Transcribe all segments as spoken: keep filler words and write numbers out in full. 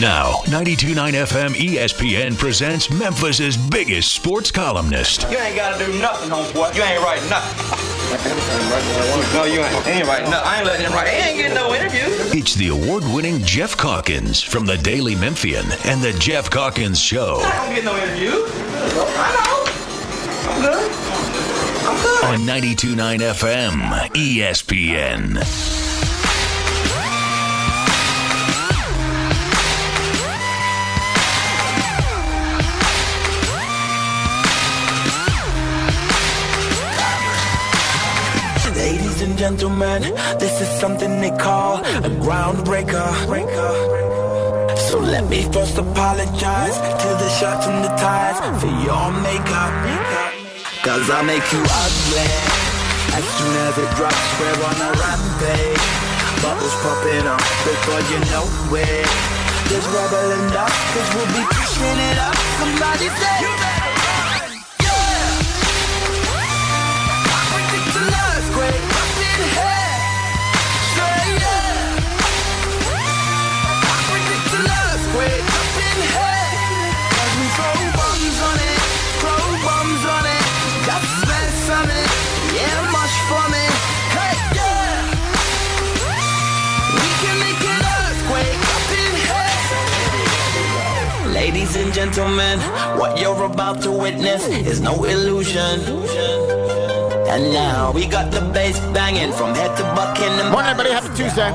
Now, ninety-two point nine F M E S P N presents Memphis's biggest sports columnist. You ain't got to do nothing, homeboy. You ain't writing nothing. No, you ain't. ain't writing nothing. I ain't letting him write. He ain't getting no interview. It's the award-winning Geoff Calkins from the Daily Memphian and the Geoff Calkins Show. I don't get no interview. I know. I'm good. I'm good. On ninety-two point nine F M E S P N. Gentlemen, this is something they call a groundbreaker. So let me first apologize to the shots and the ties for your makeup. Cause I make you ugly as soon as it drops. We're on a rampage, bubbles popping up before you know it. There's rubble and dust, cause we'll be pushing it up. Somebody say you better run. Yeah, I predict an earthquake. Ladies and gentlemen, what you're about to witness is no illusion. And now we got the bass banging from head to Buckingham. Morning, everybody. Happy Tuesday.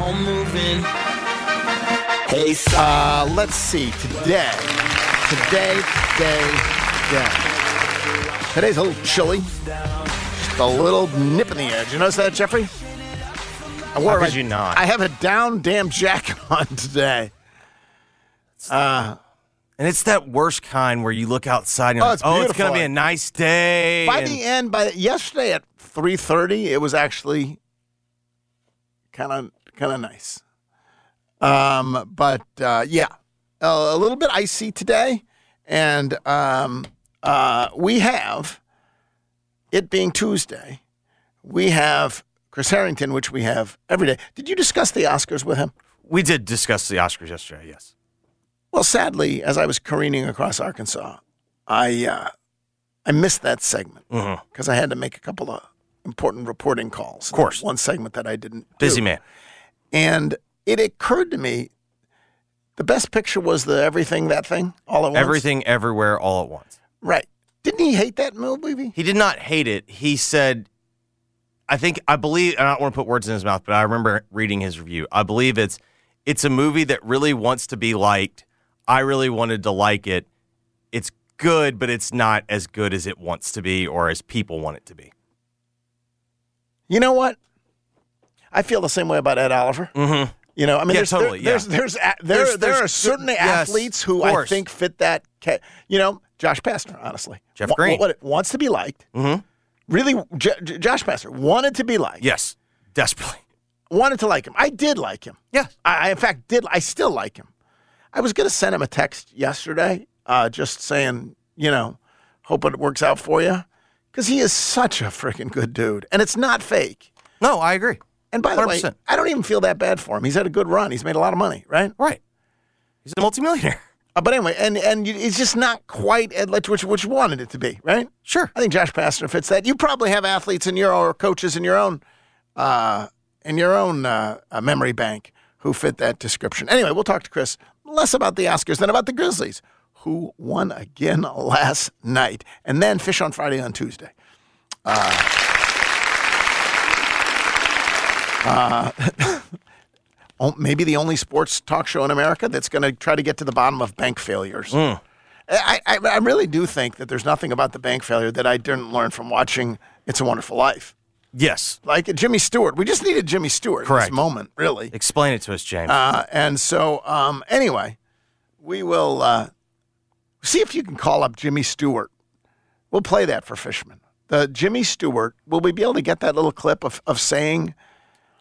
Hey, uh, let's see. Today, today, today, today. Today's a little chilly. Just a little nip in the edge. You notice that, Jeffrey? I wore How could right, you not? I have a down damn jacket on today. Uh... And it's that worst kind where you look outside and you're oh, like, it's oh, it's going to be a nice day. By and the end, by the, yesterday at three thirty, it was actually kind of kind of nice. Um, but, uh, yeah, a, a little bit icy today. And um, uh, we have, it being Tuesday, we have Chris Harrington, which we have every day. Did you discuss the Oscars with him? We did discuss the Oscars yesterday, yes. Well, sadly, as I was careening across Arkansas, I uh, I missed that segment because mm-hmm. I had to make a couple of important reporting calls. Of course. One segment that I didn't Busy do. man. And it occurred to me, the best picture was the Everything, that thing, all at once. Everything, Everywhere, All at Once. Right. Didn't he hate that movie? He did not hate it. He said, I think, I believe, and I don't want to put words in his mouth, but I remember reading his review. I believe it's it's a movie that really wants to be liked. I really wanted to like it. It's good, but it's not as good as it wants to be or as people want it to be. You know what? I feel the same way about Ed Oliver. Mm-hmm. You know, I mean, yeah, there's, totally, there, yeah. there's, there's, there's, there's, there's, there are certain there, athletes yes, who I think fit that. Ca- you know, Josh Pastner, honestly. Jeff w- Green. What it wants to be liked. Mm-hmm. Really, J- J- Josh Pastner wanted to be liked. Yes, desperately. Wanted to like him. I did like him. Yes. I, I in fact, did. I still like him. I was going to send him a text yesterday uh, just saying, you know, hope it works out for you. Because he is such a freaking good dude. And it's not fake. No, I agree. And by the one hundred percent. Way, I don't even feel that bad for him. He's had a good run. He's made a lot of money, right? Right. He's a multimillionaire. Uh, but anyway, and and you, it's just not quite Ed Ledge, which, which you wanted it to be, right? Sure. I think Josh Pastner fits that. You probably have athletes in your or coaches in your own, uh, in your own uh, memory bank who fit that description. Anyway, we'll talk to Chris. Less about the Oscars than about the Grizzlies, who won again last night. And then Fish on Friday on Tuesday. Uh, uh, maybe the only sports talk show in America that's going to try to get to the bottom of bank failures. Mm. I, I, I really do think that there's nothing about the bank failure that I didn't learn from watching It's a Wonderful Life. Yes. Like Jimmy Stewart. We just needed Jimmy Stewart Correct. At this moment, really. Explain it to us, James. Uh, and so, um, anyway, we will uh, see if you can call up Jimmy Stewart. We'll play that for Fishman. The Jimmy Stewart, will we be able to get that little clip of, of saying...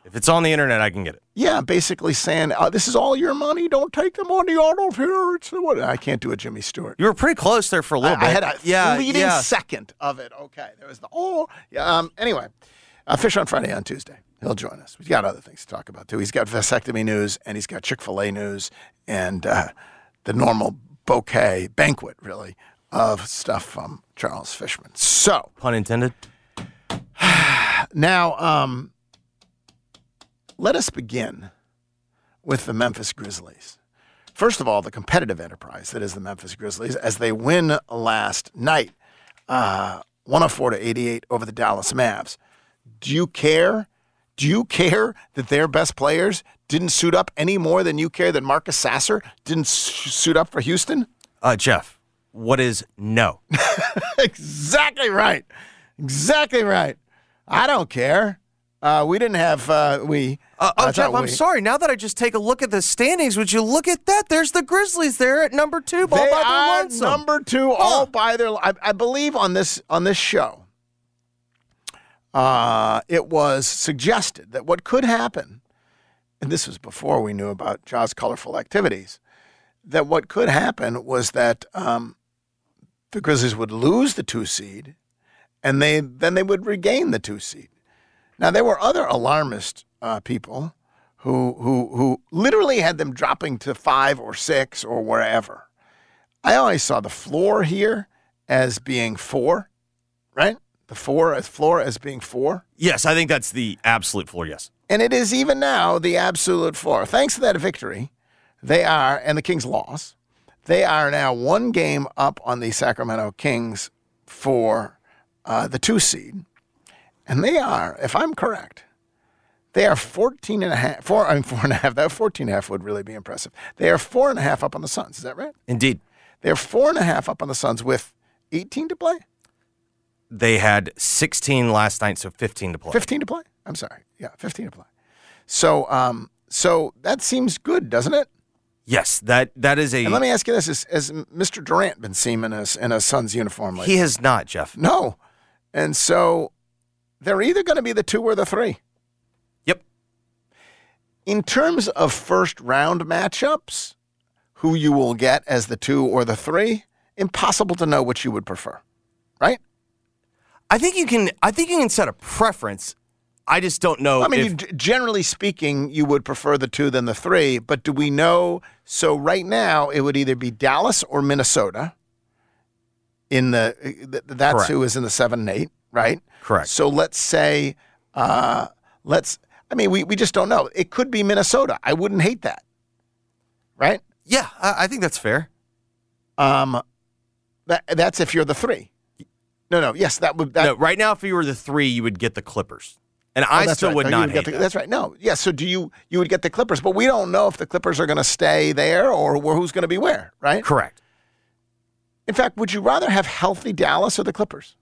If it's on the internet, I can get it. Yeah, basically saying, uh, this is all your money. Don't take the money out of here. It's what I can't do a Jimmy Stewart. You were pretty close there for a little I, bit. I had a yeah, fleeting yeah. second of it. Okay, there was the, oh. Yeah, um, anyway, uh, Fish on Friday on Tuesday. He'll join us. We've got other things to talk about, too. He's got vasectomy news, and he's got Chick-fil-A news, and uh, the normal bouquet, banquet, really, of stuff from Charles Fishman. So. Pun intended. Now, um, let us begin with the Memphis Grizzlies. First of all, the competitive enterprise that is the Memphis Grizzlies, as they win last night, uh, one oh four to eighty-eight over the Dallas Mavs. Do you care? Do you care that their best players didn't suit up any more than you care that Marcus Sasser didn't suit up for Houston? Uh, Jeff, what is no? Exactly right. Exactly right. I don't care. Uh, we didn't have uh, we. Uh, oh, Jeff, I'm we, sorry. Now that I just take a look at the standings, would you look at that? There's the Grizzlies there at number two, all by their lonesome. Number two, huh. all by their. I, I believe on this on this show, uh, it was suggested that what could happen, and this was before we knew about Ja's colorful activities, that what could happen was that um, the Grizzlies would lose the two seed, and they then they would regain the two seed. Now, there were other alarmist uh, people who, who who literally had them dropping to five or six or wherever. I always saw the floor here as being four, right? The four as floor as being four. Yes, I think that's the absolute floor, yes. And it is even now the absolute floor. Thanks to that victory, they are, and the Kings' loss, they are now one game up on the Sacramento Kings for uh, the two seed. And they are, if I'm correct, they are fourteen and a half. Four, I mean, four and a half. That fourteen and a half would really be impressive. They are four and a half up on the Suns. Is that right? Indeed. They are four and a half up on the Suns with eighteen to play? They had sixteen last night, so fifteen to play. fifteen to play? I'm sorry. Yeah, fifteen to play. So um, so that seems good, doesn't it? Yes, that that is a... And let me ask you this. Has, has Mister Durant been seen in a, in a Suns uniform lately? He has not, Jeff. No. And so... they're either going to be the two or the three. Yep. In terms of first round matchups, who you will get as the two or the three, impossible to know what you would prefer, right? I think you can. I think you can set a preference. I just don't know. I mean, if- you, generally speaking, you would prefer the two than the three. But do we know? So right now, it would either be Dallas or Minnesota. In the that's Correct. Who is in the seven and eight. Right? Correct. So let's say, uh, let's, I mean, we, we just don't know. It could be Minnesota. I wouldn't hate that. Right? Yeah, I, I think that's fair. Um, that That's if you're the three. No, no, yes, that would. That, no, right now, if you were the three, you would get the Clippers. And oh, I still right. would no, not would hate the, that. That's right. No, yeah, so do you, you would get the Clippers, but we don't know if the Clippers are going to stay there or who's going to be where, right? Correct. In fact, would you rather have healthy Dallas or the Clippers?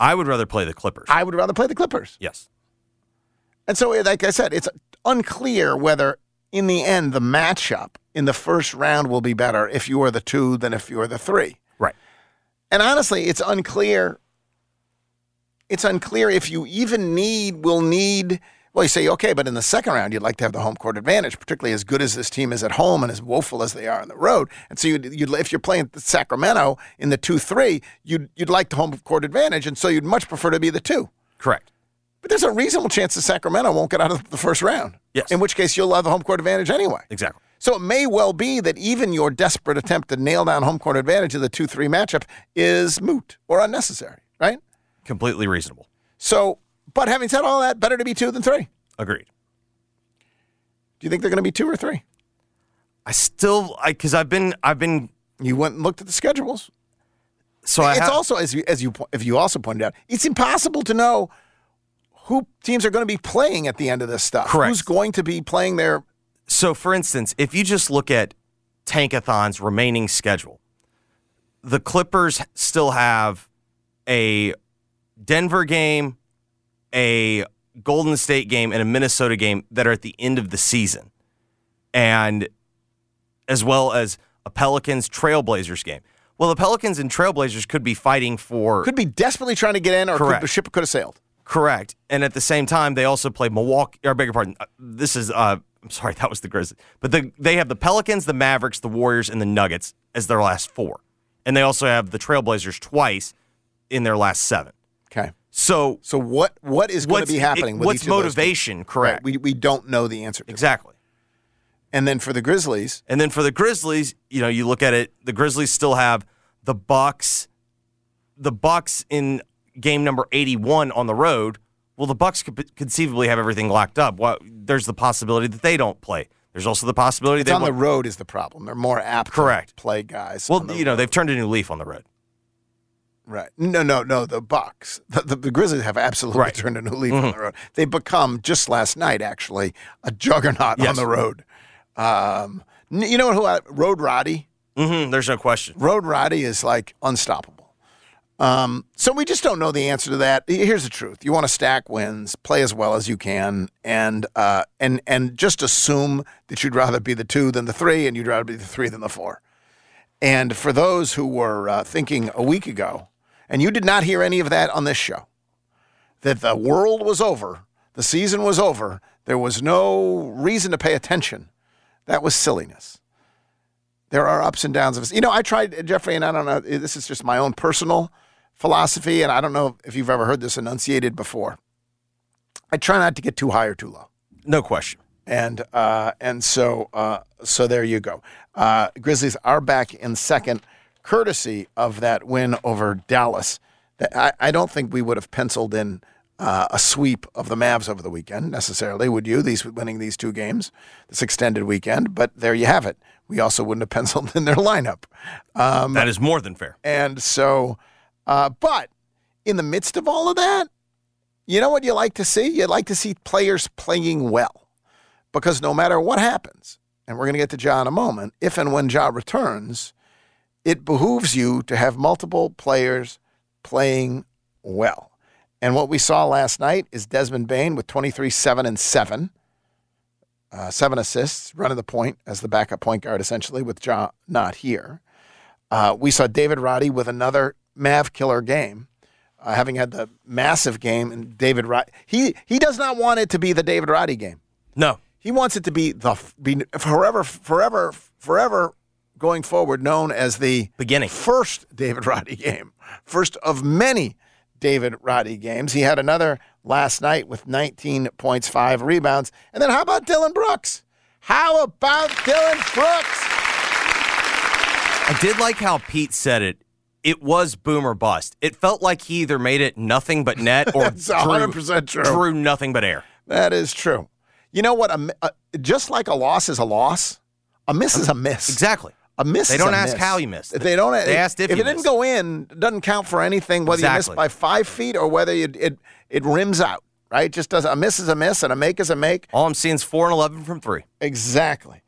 I would rather play the Clippers. I would rather play the Clippers. Yes. And so, like I said, it's unclear whether, in the end, the matchup in the first round will be better if you are the two than if you are the three. Right. And honestly, it's unclear. It's unclear if you even need, will need, well, you say, okay, but in the second round, you'd like to have the home court advantage, particularly as good as this team is at home and as woeful as they are on the road. And so you'd, you'd, if you're playing Sacramento in the two three, you'd, you'd like the home court advantage, and so you'd much prefer to be the two. Correct. But there's a reasonable chance that Sacramento won't get out of the first round. Yes. In which case, you'll have the home court advantage anyway. Exactly. So it may well be that even your desperate attempt to nail down home court advantage in the two three matchup is moot or unnecessary, right? Completely reasonable. So... but having said all that, better to be two than three. Agreed. Do you think they're going to be two or three? I still, I because I've been, I've been. You went and looked at the schedules. So it's I have, also as you as you if you also pointed out, it's impossible to know who teams are going to be playing at the end of this stuff. Correct. Who's going to be playing their? So, for instance, if you just look at Tankathon's remaining schedule, the Clippers still have a Denver game, a Golden State game, and a Minnesota game that are at the end of the season, and as well as a Pelicans Trail Blazers game. Well, the Pelicans and Trail Blazers could be fighting for... could be desperately trying to get in, or could, the ship could have sailed. Correct. And at the same time, they also play Milwaukee... or, I beg your pardon. This is... Uh, I'm sorry, that was the Grizzlies. But the, they have the Pelicans, the Mavericks, the Warriors, and the Nuggets as their last four. And they also have the Trail Blazers twice in their last seven. Okay. So so what what is going to be happening? It, with what's each motivation? Of those correct. Right. We we don't know the answer to exactly. That. And then for the Grizzlies, and then for the Grizzlies, you know, you look at it. The Grizzlies still have the Bucks, the Bucks in game number eighty-one on the road. Well, the Bucks could conceivably have everything locked up. Well, there's the possibility that they don't play. There's also the possibility that on won't. The road is the problem. They're more apt correct. To play guys. Well, you know, road. They've turned a new leaf on the road. Right. No, no, no, the Bucks. The, the, the Grizzlies have absolutely right. turned a new leaf mm-hmm. on the road. They become, just last night, actually, a juggernaut yes. on the road. Um, you know who I, Road Roddy? Mm-hmm. There's no question. Road Roddy is, like, unstoppable. Um, so we just don't know the answer to that. Here's the truth. You want to stack wins, play as well as you can, and uh, and and just assume that you'd rather be the two than the three, and you'd rather be the three than the four. And for those who were uh, thinking a week ago, and you did not hear any of that on this show, that the world was over, the season was over, there was no reason to pay attention. That was silliness. There are ups and downs of us. You know, I tried, Jeffrey, and I don't know, this is just my own personal philosophy, and I don't know if you've ever heard this enunciated before. I try not to get too high or too low. No question. And uh, and so uh, so there you go. Uh, Grizzlies are back in second, courtesy of that win over Dallas. I, I don't think we would have penciled in uh, a sweep of the Mavs over the weekend necessarily, would you, these winning these two games, this extended weekend, but there you have it. We also wouldn't have penciled in their lineup. Um, that is more than fair. And so, uh, but in the midst of all of that, you know what you like to see? You'd like to see players playing well, because no matter what happens, and we're going to get to Ja in a moment, if and when Ja returns, it behooves you to have multiple players playing well. And what we saw last night is Desmond Bain with twenty-three, seven, and seven. Uh, seven assists, running the point as the backup point guard, essentially, with Ja not here. Uh, we saw David Roddy with another Mav killer game, uh, having had the massive game. And David Roddy, he, he does not want it to be the David Roddy game. No. He wants it to be the be forever, forever, forever, going forward, known as the beginning first David Roddy game, first of many David Roddy games. He had another last night with nineteen points, five rebounds. And then how about Dillon Brooks? How about Dillon Brooks? I did like how Pete said it. It was boom or bust. It felt like he either made it nothing but net or That's one hundred percent drew, true. drew nothing but air. That is true. You know what? A, a, just like a loss is a loss, a miss is a miss. Exactly. A miss. They don't ask miss. how you missed. They don't. They if, asked if, if you it missed. Didn't go in. It doesn't count for anything. Whether exactly. you missed by five feet or whether you, it it rims out, right? Just does a miss is a miss and a make is a make. All I'm seeing is four and eleven from three. Exactly.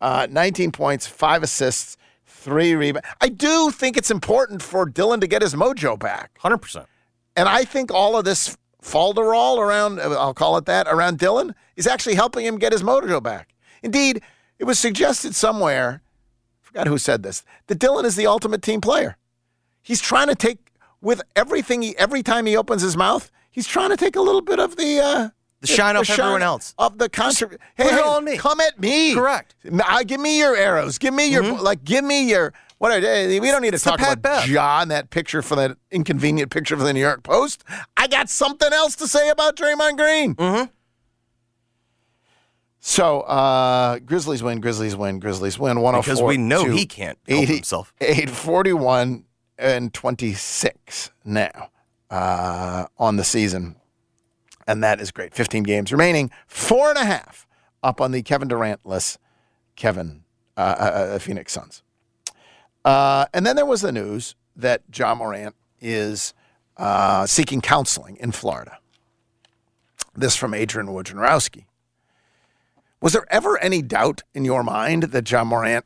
Uh, Nineteen points, five assists, three rebounds. I do think it's important for Dillon to get his mojo back. Hundred percent. And I think all of this falderall around, I'll call it that, around Dillon is actually helping him get his mojo back. Indeed, it was suggested somewhere. God, who said this? That Dillon is the ultimate team player. He's trying to take with everything. He, every time he opens his mouth, he's trying to take a little bit of the uh, the shine off everyone else of the controversy. Hey, hey on me. Come at me. Correct. I, give me your arrows. Give me your mm-hmm. like. Give me your what? Are, we don't need to it's talk about Ja and that picture for that inconvenient picture for the New York Post. I got something else to say about Draymond Green. Mm-hmm. So, uh, Grizzlies win, Grizzlies win, Grizzlies win. one oh four because we know he can't help eighty, himself. eight forty-one and twenty-six now uh, on the season. And that is great. fifteen games remaining. Four and a half up on the Kevin Durant-less Kevin uh, uh, Phoenix Suns. Uh, and then there was the news that Ja Morant is uh, seeking counseling in Florida. This from Adrian Wojnarowski. Was there ever any doubt in your mind that Ja Morant,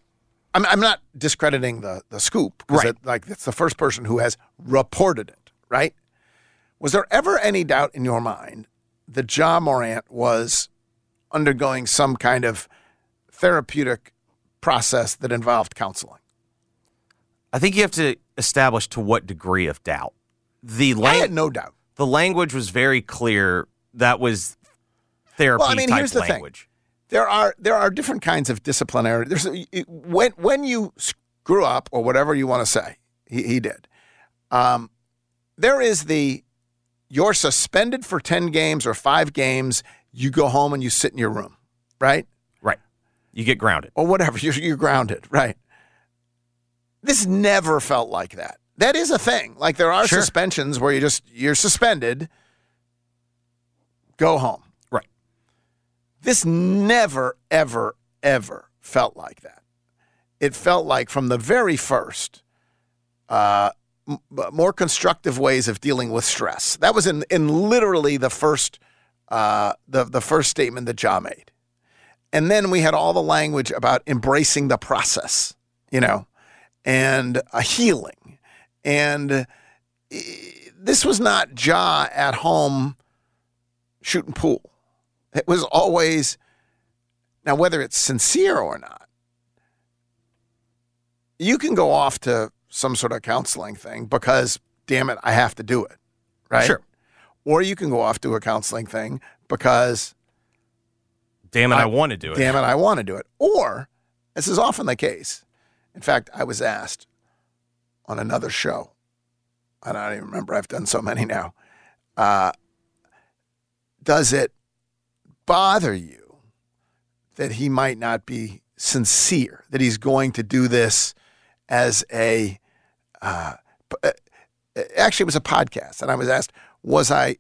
I'm, I'm not discrediting the, the scoop, because right. like, that's the first person who has reported it, right? Was there ever any doubt in your mind that Ja Morant was undergoing some kind of therapeutic process that involved counseling? I think you have to establish to what degree of doubt. The la- I had no doubt. The language was very clear. That was therapy well, I mean, type here's the language. Thing. There are there are different kinds of disciplinary. There's when when you screw up or whatever you want to say, he, he did. Um, there is the you're suspended for ten games or five games, you go home and you sit in your room, right? Right. You get grounded. Or whatever, you're, you're grounded, right. This never felt like that. That is a thing. Like, there are sure. suspensions where you just, you're suspended, go home. Right. This never, ever, ever felt like that. It felt like from the very first, uh, m- more constructive ways of dealing with stress. That was in, in literally the first, uh, the, the first statement that Ja made. And then we had all the language about embracing the process, you know, and a healing. And this was not Ja at home shooting pool. It was always, now whether it's sincere or not, you can go off to some sort of counseling thing because, damn it, I have to do it, right? Sure. Or you can go off to a counseling thing because... Damn it, I, I want to do it. Damn it, I want to do it. Or, this is often the case. In fact, I was asked on another show. I don't even remember. I've done so many now. Uh, does it bother you that he might not be sincere, that he's going to do this as a, uh, actually it was a podcast, and I was asked, was I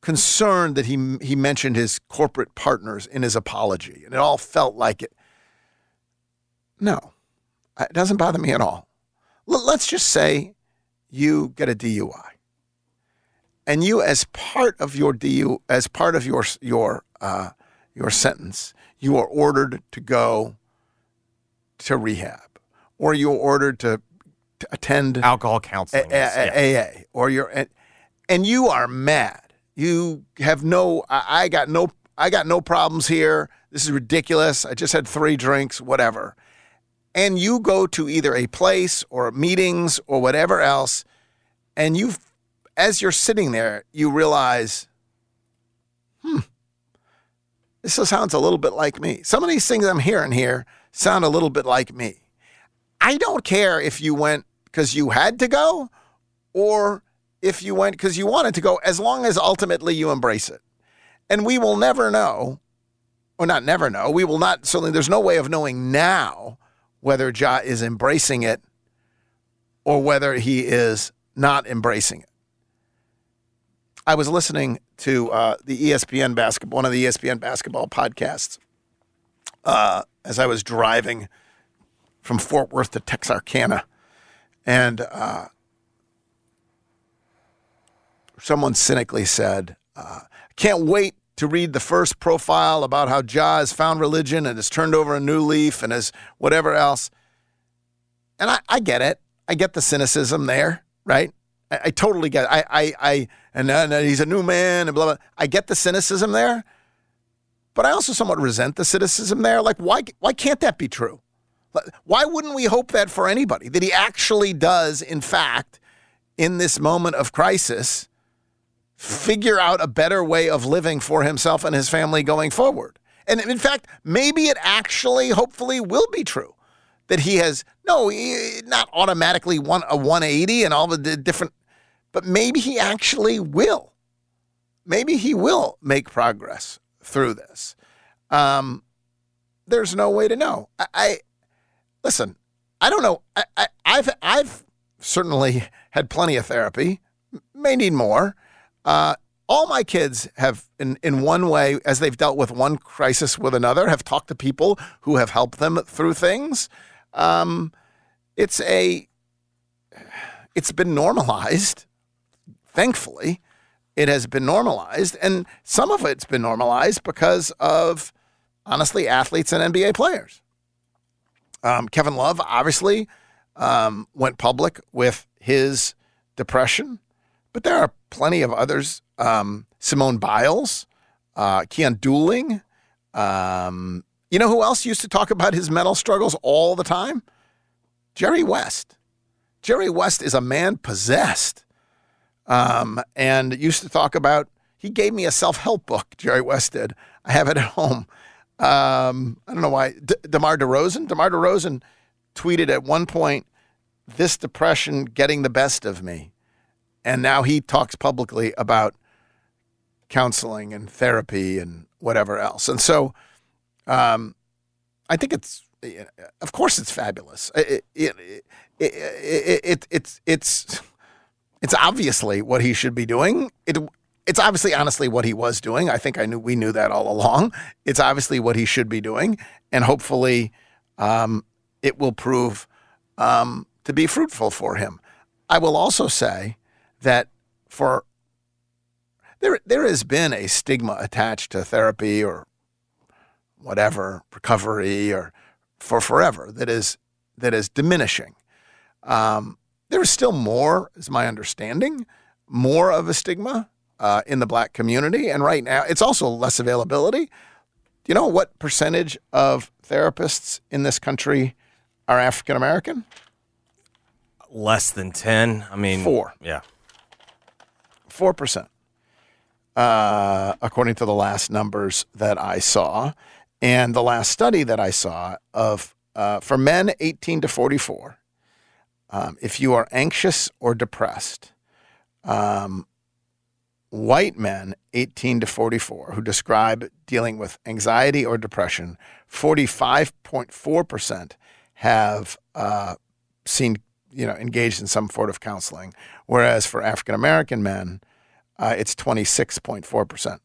concerned that he he mentioned his corporate partners in his apology, and it all felt like it. No, it doesn't bother me at all. L- let's just say you get a D U I, and you, as part of your D U, as part of your your uh, your sentence, you are ordered to go to rehab, or you're ordered to, to attend alcohol counseling, a- a- yeah. A A, or you're, and, and you are mad. You have no, I, I got no, I got no problems here. This is ridiculous. I just had three drinks, whatever. And you go to either a place or meetings or whatever else, and you, as you're sitting there, you realize, hmm. this sounds a little bit like me. Some of these things I'm hearing here sound a little bit like me. I don't care if you went because you had to go or if you went because you wanted to go, as long as ultimately you embrace it. And we will never know, or not never know, we will not, certainly there's no way of knowing now whether Ja is embracing it or whether he is not embracing it. I was listening to uh, the E S P N basketball, one of the E S P N basketball podcasts, uh, as I was driving from Fort Worth to Texarkana, and uh, someone cynically said, uh, "I can't wait to read the first profile about how Ja has found religion and has turned over a new leaf and has whatever else." And I, I get it. I get the cynicism there, right? I, I totally get it. I, I, I, and, and he's a new man and blah, blah. I get the cynicism there, but I also somewhat resent the cynicism there. Like, why, why can't that be true? Why wouldn't we hope that for anybody, that he actually does, in fact, in this moment of crisis, figure out a better way of living for himself and his family going forward? And in fact, maybe it actually, hopefully, will be true. That he has, no, he, not automatically won a one eighty and all the different, but maybe he actually will. Maybe he will make progress through this. Um, there's no way to know. I, I listen, I don't know. I, I, I've I've certainly had plenty of therapy. May need more. Uh, all my kids have, in, in one way, as they've dealt with one crisis with another, have talked to people who have helped them through things. Um, it's a, it's been normalized. Thankfully, it has been normalized. And some of it's been normalized because of, honestly, athletes and N B A players. Um, Kevin Love obviously, um, went public with his depression, but there are plenty of others. Um, Simone Biles, uh, Keon Dooling, um, you know who else used to talk about his mental struggles all the time? Jerry West. Jerry West is a man possessed, um, and used to talk about, he gave me a self-help book, Jerry West did. I have it at home. Um, I don't know why. D- DeMar DeRozan? DeMar DeRozan tweeted at one point, "This depression getting the best of me." And now he talks publicly about counseling and therapy and whatever else. And so um, I think it's, of course it's fabulous. It, it, it, it, it, it, it's, it's, it's obviously what he should be doing. It, it's obviously, honestly, what he was doing. I think I knew, we knew that all along. It's obviously what he should be doing. And hopefully um, it will prove um, to be fruitful for him. I will also say that for there, there has been a stigma attached to therapy or whatever, recovery or for forever that is that is diminishing. Um, there is still more, is my understanding, more of a stigma uh, in the black community, and right now it's also less availability. Do you know what percentage of therapists in this country are African American? Less than ten. I mean, four. Yeah. four percent, uh, according to the last numbers that I saw. And the last study that I saw of uh, for men eighteen to forty-four, um, if you are anxious or depressed, um, white men eighteen to forty-four who describe dealing with anxiety or depression, forty-five point four percent have uh, seen, you know, engaged in some sort of counseling, whereas for African American men, uh, it's twenty-six point four percent.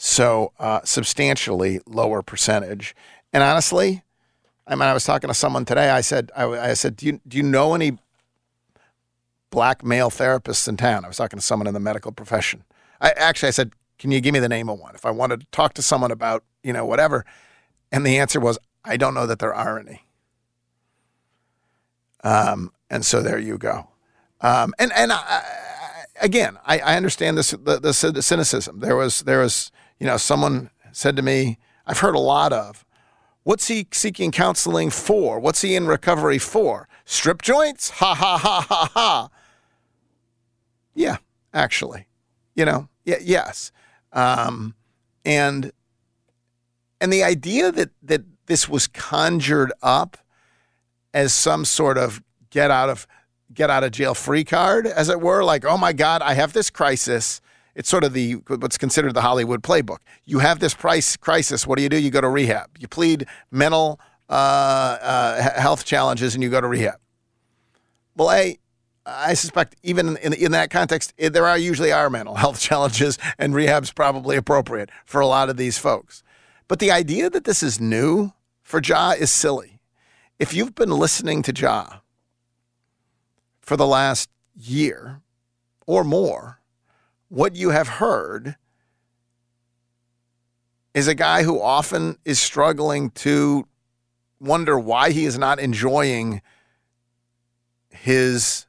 So uh, substantially lower percentage. And honestly, I mean, I was talking to someone today. I said, I, I said, do you do you know any black male therapists in town? I was talking to someone in the medical profession. I actually, I said, can you give me the name of one if I wanted to talk to someone about, you know, whatever? And the answer was, I don't know that there are any. Um. And so there you go. Um, and and I, again, I, I understand this the, the cynicism. There was there was you know someone said to me, I've heard a lot of, what's he seeking counseling for? What's he in recovery for? Strip joints? Ha ha ha ha ha. Yeah, actually, you know, yeah, yes, um, and and the idea that that this was conjured up as some sort of get out of get out of jail free card, as it were, like, oh my God, I have this crisis. It's sort of the what's considered the Hollywood playbook. You have this price crisis. What do you do? You go to rehab. You plead mental uh, uh, health challenges and you go to rehab. Well, I, I suspect even in, in that context, it, there are usually are mental health challenges, and rehab's probably appropriate for a lot of these folks. But the idea that this is new for Ja is silly. If you've been listening to Ja for the last year or more, what you have heard is a guy who often is struggling to wonder why he is not enjoying his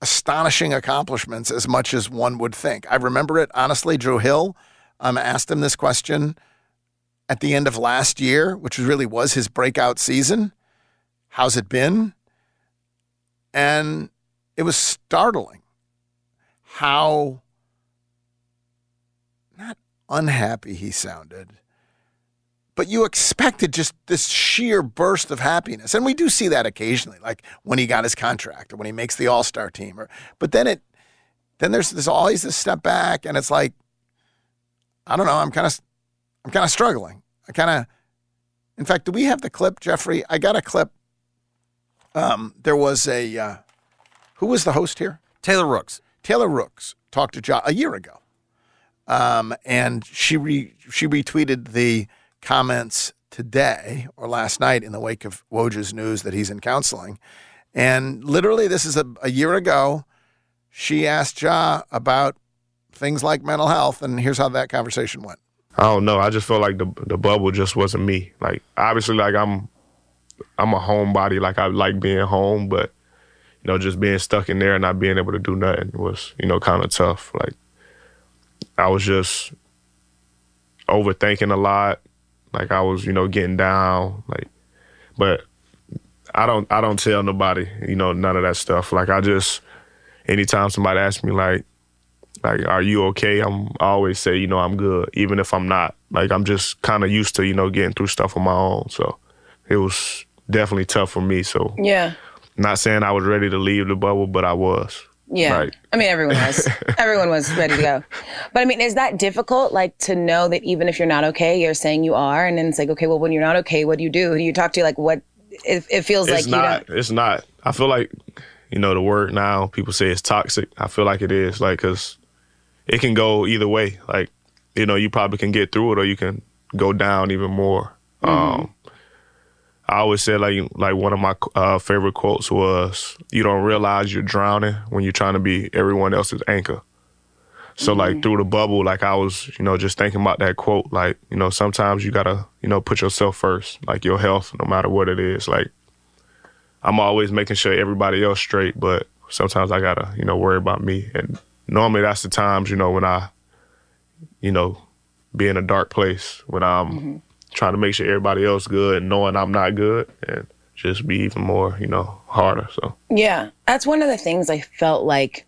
astonishing accomplishments as much as one would think. I remember it, honestly, Drew Hill um, asked him this question at the end of last year, which really was his breakout season. How's it been? And it was startling how not unhappy he sounded, but you expected just this sheer burst of happiness. And we do see that occasionally, like when he got his contract or when he makes the All-Star team. Or, but then it, then there's, there's always this step back, and it's like, I don't know, I'm kind of, I'm kind of struggling. I kind of, in fact, do we have the clip, Jeffrey? I got a clip. Um, there was a, uh, who was the host here? Taylor Rooks. Taylor Rooks talked to Ja a year ago. Um, and she re- she retweeted the comments today or last night in the wake of Woj's news that he's in counseling. And literally this is a, a year ago. She asked Ja about things like mental health, and here's how that conversation went. I don't know. I just felt like the the bubble just wasn't me. Like, obviously, like I'm I'm a homebody, like I like being home, but, you know, just being stuck in there and not being able to do nothing was, you know, kind of tough. Like, I was just overthinking a lot. Like, I was, you know, getting down. Like, but I don't, I don't tell nobody, you know, none of that stuff. Like, I just, anytime somebody asks me, like, like, are you okay? I'm I always say, you know, I'm good, even if I'm not. Like, I'm just kind of used to, you know, getting through stuff on my own. So it was definitely tough for me. So yeah, not saying I was ready to leave the bubble, but I was. Yeah. Right. I mean, everyone was. Everyone was ready to go. But I mean, is that difficult, like, to know that even if you're not okay, you're saying you are? And then it's like, okay, well, when you're not okay, what do you do? Who do you talk to? Like, what? It, it feels it's like not, you don't. It's not. I feel like, you know, the word now, people say it's toxic. I feel like it is, like, because it can go either way. Like, you know, you probably can get through it or you can go down even more. Mm-hmm. Um, I always said, like, like one of my uh, favorite quotes was, you don't realize you're drowning when you're trying to be everyone else's anchor. So, mm-hmm. like, through the bubble, like, I was, you know, just thinking about that quote. Like, you know, sometimes you got to, you know, put yourself first, like your health, no matter what it is. Like, I'm always making sure everybody else straight, but sometimes I got to, you know, worry about me. And normally that's the times, you know, when I, you know, be in a dark place, when I'm mm-hmm. trying to make sure everybody else good and knowing I'm not good, and just be even more, you know, harder. So yeah, that's one of the things I felt like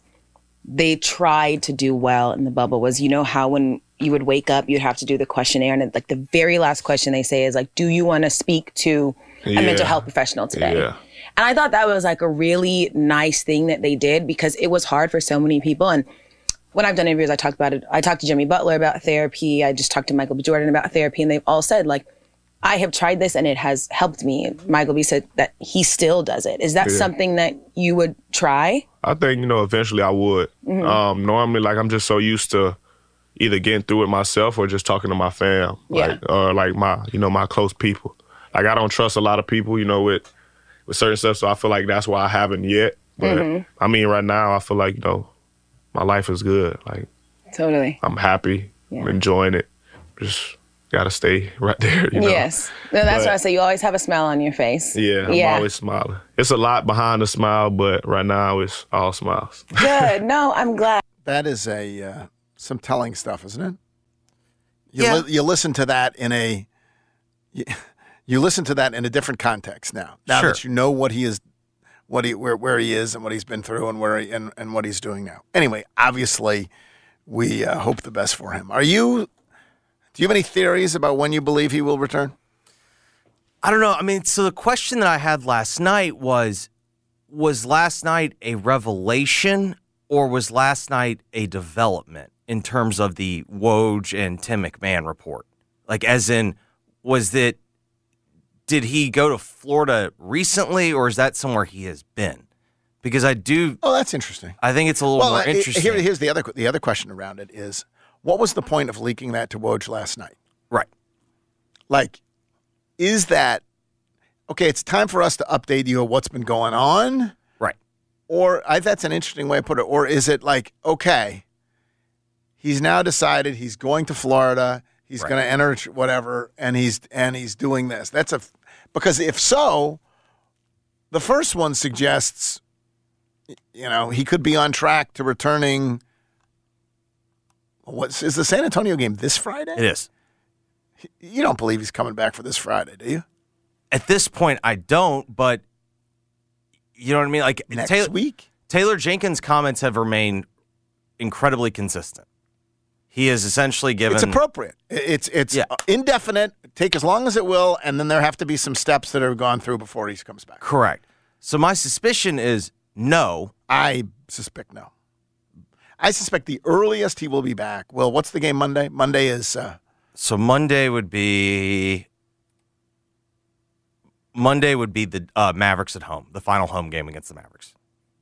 they tried to do well in the bubble was, you know, how when you would wake up, you'd have to do the questionnaire. And like the very last question they say is like, do you want to speak to a yeah. mental health professional today? Yeah. And I thought that was like a really nice thing that they did, because it was hard for so many people. And when I've done interviews, I talked about it. I talked to Jimmy Butler about therapy. I just talked to Michael B. Jordan about therapy. And they've all said, like, I have tried this and it has helped me. And Michael B. said that he still does it. Is that yeah. something that you would try? I think, you know, eventually I would. Mm-hmm. Um, normally, like, I'm just so used to either getting through it myself or just talking to my fam. Yeah. Like, or, like, my, you know, my close people. Like, I don't trust a lot of people, you know, with, with certain stuff. So I feel like that's why I haven't yet. But, mm-hmm. I mean, right now, I feel like, you know, my life is good. Like, totally. I'm happy. Yeah. I'm enjoying it. Just gotta stay right there. You know? Yes. No, that's why I say you always have a smile on your face. Yeah, yeah. I'm always smiling. It's a lot behind the smile, but right now it's all smiles. Good. No, I'm glad. That is a uh, some telling stuff, isn't it? You yeah. Li you listen to that in a you, you listen to that in a different context now. Now sure. that you know what he is. What he, where, where he is and what he's been through and where he, and, and what he's doing now. Anyway, obviously, we uh, hope the best for him. Are you? Do you have any theories about when you believe he will return? I don't know. I mean, so the question that I had last night was, was last night a revelation or was last night a development in terms of the Woj and Tim McMahon report? Like, as in, was it? Did he go to Florida recently, or is that somewhere he has been? Because I do. Oh, that's interesting. I think it's a little well, more interesting. Here, here's the other the other question around it is, what was the point of leaking that to Woj last night? Right. Like, is that, okay, it's time for us to update you on what's been going on? Right. Or I, that's an interesting way to put it. Or is it like, okay, he's now decided he's going to Florida, he's right. going to enter whatever, and he's and he's doing this. That's a... Because if so, the first one suggests, you know, he could be on track to returning. What's is the San Antonio game this Friday? It is. You don't believe he's coming back for this Friday, do you? At this point, I don't. But you know what I mean. Like next Taylor, week, Taylor Jenkins' comments have remained incredibly consistent. He is essentially given. It's appropriate. It's it's yeah. indefinite. Take as long as it will, and then there have to be some steps that are gone through before he comes back. Correct. So my suspicion is no. I suspect no. I suspect the earliest he will be back. Well, what's the game Monday? Monday is. Uh, so Monday would be. Monday would be the uh, Mavericks at home, the final home game against the Mavericks.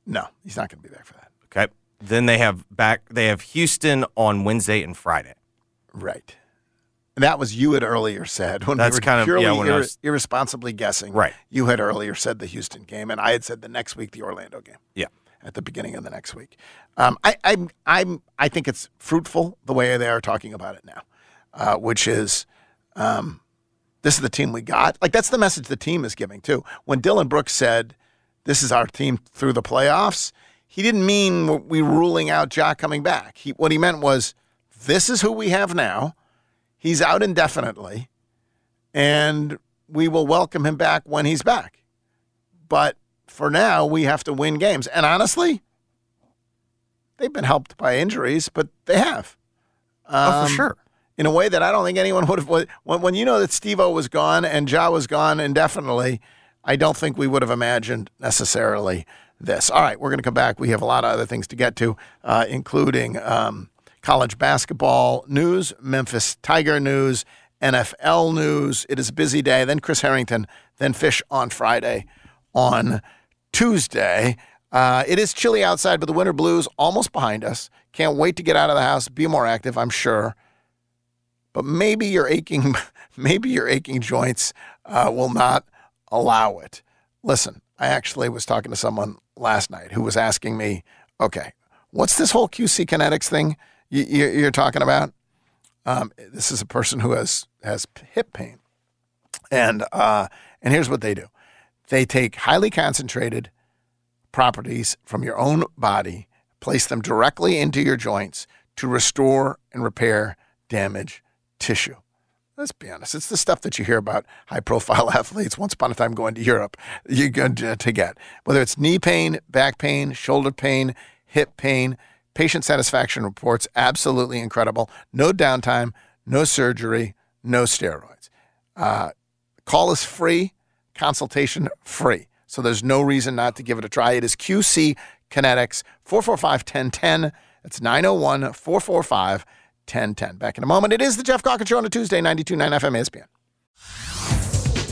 No, he's not going to be back for that. Okay. Then they have back. They have Houston on Wednesday and Friday. Right. And that was you had earlier said when That's we were kind purely of, yeah, when ir I was... irresponsibly guessing. Right. You had earlier said the Houston game, and I had said the next week the Orlando game. Yeah. At the beginning of the next week. Um, I I'm, I'm I think it's fruitful the way they are talking about it now, uh, which is um, this is the team we got. Like that's the message the team is giving too. When Dillon Brooks said, "This is our team through the playoffs," he didn't mean we ruling out Ja coming back. He, what he meant was, this is who we have now. He's out indefinitely, and we will welcome him back when he's back. But for now, we have to win games. And honestly, they've been helped by injuries, but they have. Um, oh, for sure. In a way that I don't think anyone would have. When, when you know that Steve-O was gone and Ja was gone indefinitely, I don't think we would have imagined necessarily this. All right, we're going to come back. We have a lot of other things to get to, uh, including um, college basketball news, Memphis Tiger news, N F L news. It is a busy day. Then Chris Harrington, then Fish on Friday, on Tuesday. Uh, it is chilly outside, but the winter blues almost behind us. Can't wait to get out of the house, be more active, I'm sure. But maybe your aching, maybe your aching joints uh, will not allow it. Listen, I actually was talking to someone last night who was asking me, okay, what's this whole Q C Kinetics thing you, you, you're talking about? Um, this is a person who has, has hip pain. And uh, and here's what they do. They take highly concentrated properties from your own body, place them directly into your joints to restore and repair damaged tissue. Let's be honest. It's the stuff that you hear about high-profile athletes once upon a time going to Europe. You're going to get. Whether it's knee pain, back pain, shoulder pain, hip pain, patient satisfaction reports, absolutely incredible. No downtime, no surgery, no steroids. Uh, call is free, consultation free. So there's no reason not to give it a try. It is Q C Kinetics, four four five, one oh one oh. That's nine oh one, four four five, one oh one oh. Back in a moment. It is the Geoff Calkins Show on a Tuesday, ninety-two point nine F M E S P N.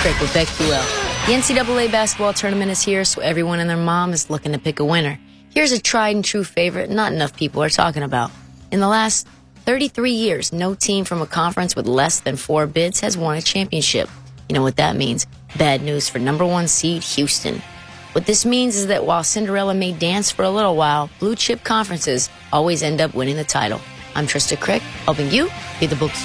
Crick with BetQL. The N C double A basketball tournament is here, so everyone and their mom is looking to pick a winner. Here's a tried and true favorite not enough people are talking about. In the last thirty-three years, no team from a conference with less than four bids has won a championship. You know what that means. Bad news for number one seed Houston. What this means is that while Cinderella may dance for a little while, blue chip conferences always end up winning the title. I'm Trista Crick, helping you be the books.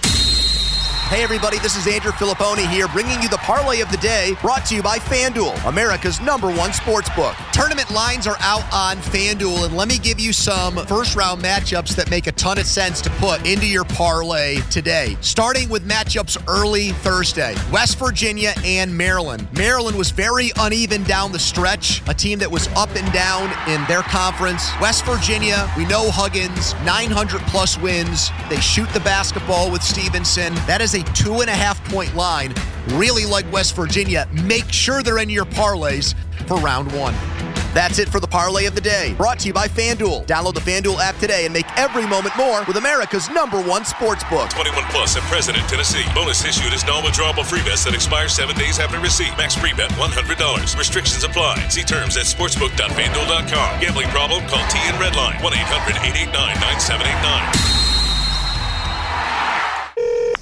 Hey everybody, this is Andrew Filippone here, bringing you the parlay of the day, brought to you by FanDuel, America's number one sports book. Tournament lines are out on FanDuel, and let me give you some first-round matchups that make a ton of sense to put into your parlay today. Starting with matchups early Thursday, West Virginia and Maryland. Maryland was very uneven down the stretch, a team that was up and down in their conference. West Virginia, we know Huggins, nine hundred plus wins. They shoot the basketball with Stevenson. That is a two and a half point line. Really like West Virginia. Make sure they're in your parlays for round one. That's it for the parlay of the day, brought to you by FanDuel. Download the FanDuel app today and make every moment more with America's number one sports book. twenty-one plus and present in Tennessee. Bonus issued is non-withdrawable free bets that expire seven days after receipt. Max free bet one hundred dollars. Restrictions apply. See terms at sportsbook dot fanduel dot com. Gambling problem? Call T N Redline. one eight hundred, eight eight nine, nine seven eight nine.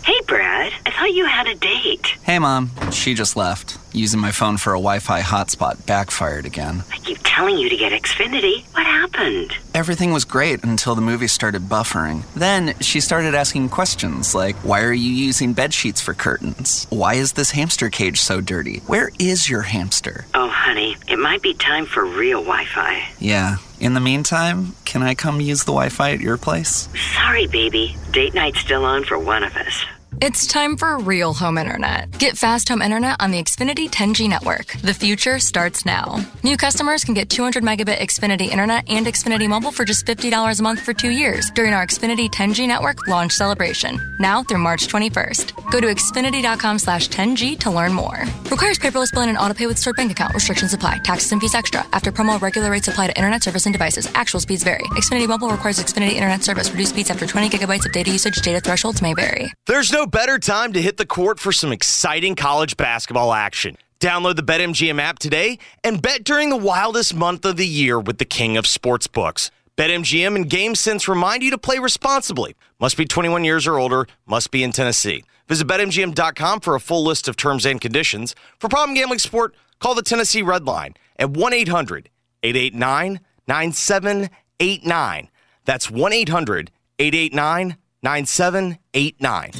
Hey, Brad. I thought you had a date. Hey, Mom. She just left. Using my phone for a Wi-Fi hotspot backfired again. I keep telling you to get Xfinity. What happened? Everything was great until the movie started buffering. Then she started asking questions like, why are you using bed sheets for curtains? Why is this hamster cage so dirty? Where is your hamster? Oh, honey, it might be time for real Wi-Fi. Yeah. In the meantime, can I come use the Wi-Fi at your place? Sorry, baby. Date night's still on for one of us. It's time for real home internet. Get fast home internet on the Xfinity ten G network. The future starts now. New customers can get two hundred megabit Xfinity internet and Xfinity mobile for just fifty dollars a month for two years during our Xfinity ten G network launch celebration, now through March twenty-first. Go to Xfinity dot com slash ten G to learn more. Requires paperless billing and autopay with stored bank account. Restrictions apply. Taxes and fees extra. After promo, regular rates apply to internet service and devices. Actual speeds vary. Xfinity mobile requires Xfinity internet service. Reduced speeds after twenty gigabytes of data usage. Data thresholds may vary. There's no better time to hit the court for some exciting college basketball action. Download the BetMGM app today and bet during the wildest month of the year with the king of sportsbooks. BetMGM and GameSense remind you to play responsibly. Must be twenty-one years or older. Must be in Tennessee. Visit Bet M G M dot com for a full list of terms and conditions. For problem gambling support, call the Tennessee Red Line at one eight hundred eight eight nine nine seven eight nine. That's one eight hundred eight eight nine nine seven eight nine.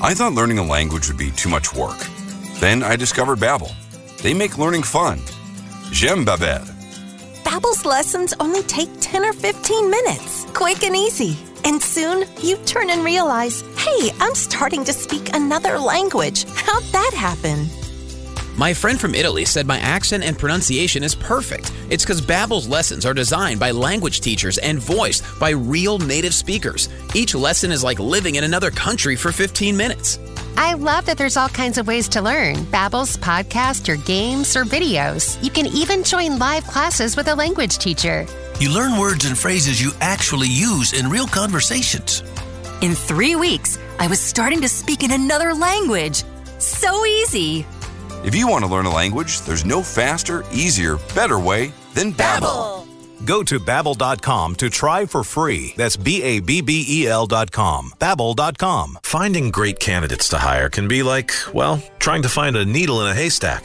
I thought learning a language would be too much work. Then I discovered Babbel. They make learning fun. J'aime Babbel. Babbel's lessons only take ten or fifteen minutes. Quick and easy. And soon, you turn and realize, hey, I'm starting to speak another language. How'd that happen? My friend from Italy said my accent and pronunciation is perfect. It's because Babbel's lessons are designed by language teachers and voiced by real native speakers. Each lesson is like living in another country for fifteen minutes. I love that there's all kinds of ways to learn. Babbel's podcast or games or videos. You can even join live classes with a language teacher. You learn words and phrases you actually use in real conversations. In three weeks, I was starting to speak in another language. So easy. If you want to learn a language, there's no faster, easier, better way than Babbel. Go to Babbel dot com to try for free. That's B A B B E L dot com. Babbel dot com. Finding great candidates to hire can be like, well, trying to find a needle in a haystack,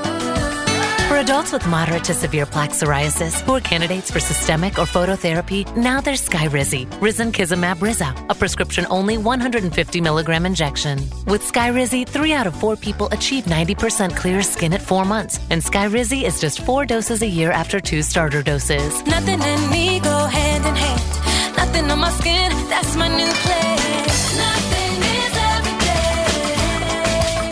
For adults with moderate to severe plaque psoriasis who are candidates for systemic or phototherapy, now there's Skyrizi, risankizumab Rizza, a prescription-only one hundred fifty milligram injection. With Skyrizi, three out of four people achieve ninety percent clear skin at four months, and Skyrizi is just four doses a year after two starter doses. Nothing in me go hand in hand. Nothing on my skin, that's my new place. Nothing is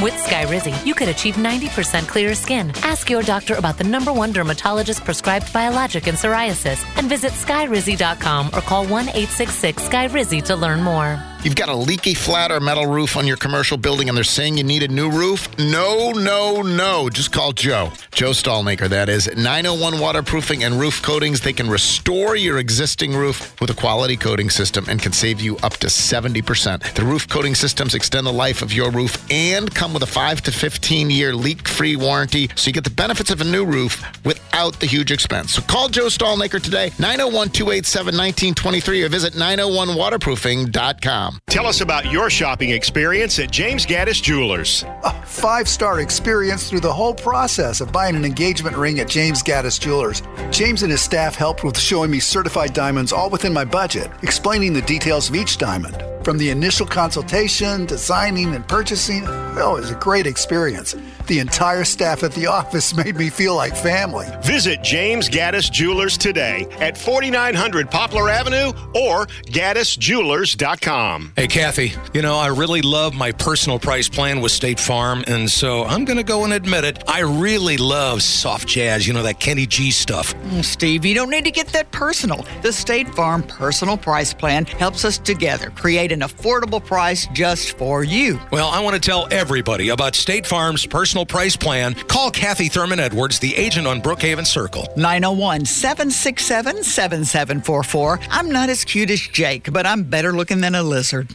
With Skyrizi, you could achieve ninety percent clearer skin. Ask your doctor about the number one dermatologist prescribed biologic in psoriasis and visit Skyrizi dot com or call one eight six six Skyrizi to learn more. You've got a leaky flat or metal roof on your commercial building and they're saying you need a new roof? No, no, no. Just call Joe. Joe Stallmaker, that is. nine oh one Waterproofing and Roof Coatings. They can restore your existing roof with a quality coating system and can save you up to seventy percent. The roof coating systems extend the life of your roof and come with a five to fifteen year leak-free warranty, so you get the benefits of a new roof without the huge expense. So call Joe Stallmaker today, nine oh one two eight seven one nine two three, or visit nine oh one waterproofing dot com. Tell us about your shopping experience at James Gaddis Jewelers. A five-star experience through the whole process of buying an engagement ring at James Gaddis Jewelers. James and his staff helped with showing me certified diamonds all within my budget, explaining the details of each diamond. From the initial consultation, designing, and purchasing, oh, it was a great experience. The entire staff at the office made me feel like family. Visit James Gaddis Jewelers today at forty-nine hundred Poplar Avenue or gaddis jewelers dot com. Hey, Kathy, you know, I really love my personal price plan with State Farm, and so I'm going to go and admit it. I really love soft jazz, you know, that Kenny G stuff. Mm, Steve, you don't need to get that personal. The State Farm Personal Price Plan helps us together create an affordable price just for you. Well, I want to tell everybody about State Farm's Personal Price Plan. Call Kathy Thurman Edwards, the agent on Brookhaven Circle. nine oh one seven six seven seven seven four four. I'm not as cute as Jake, but I'm better looking than a lizard.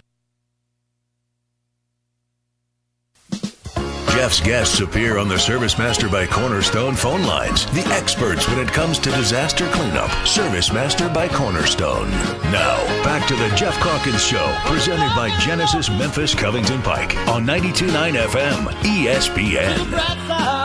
Jeff's guests appear on the ServiceMaster by Cornerstone phone lines. The experts when it comes to disaster cleanup. ServiceMaster by Cornerstone. Now, back to the Geoff Calkins Show, presented by Genesis Memphis Covington Pike on ninety-two point nine F M, E S P N. We'll be right back.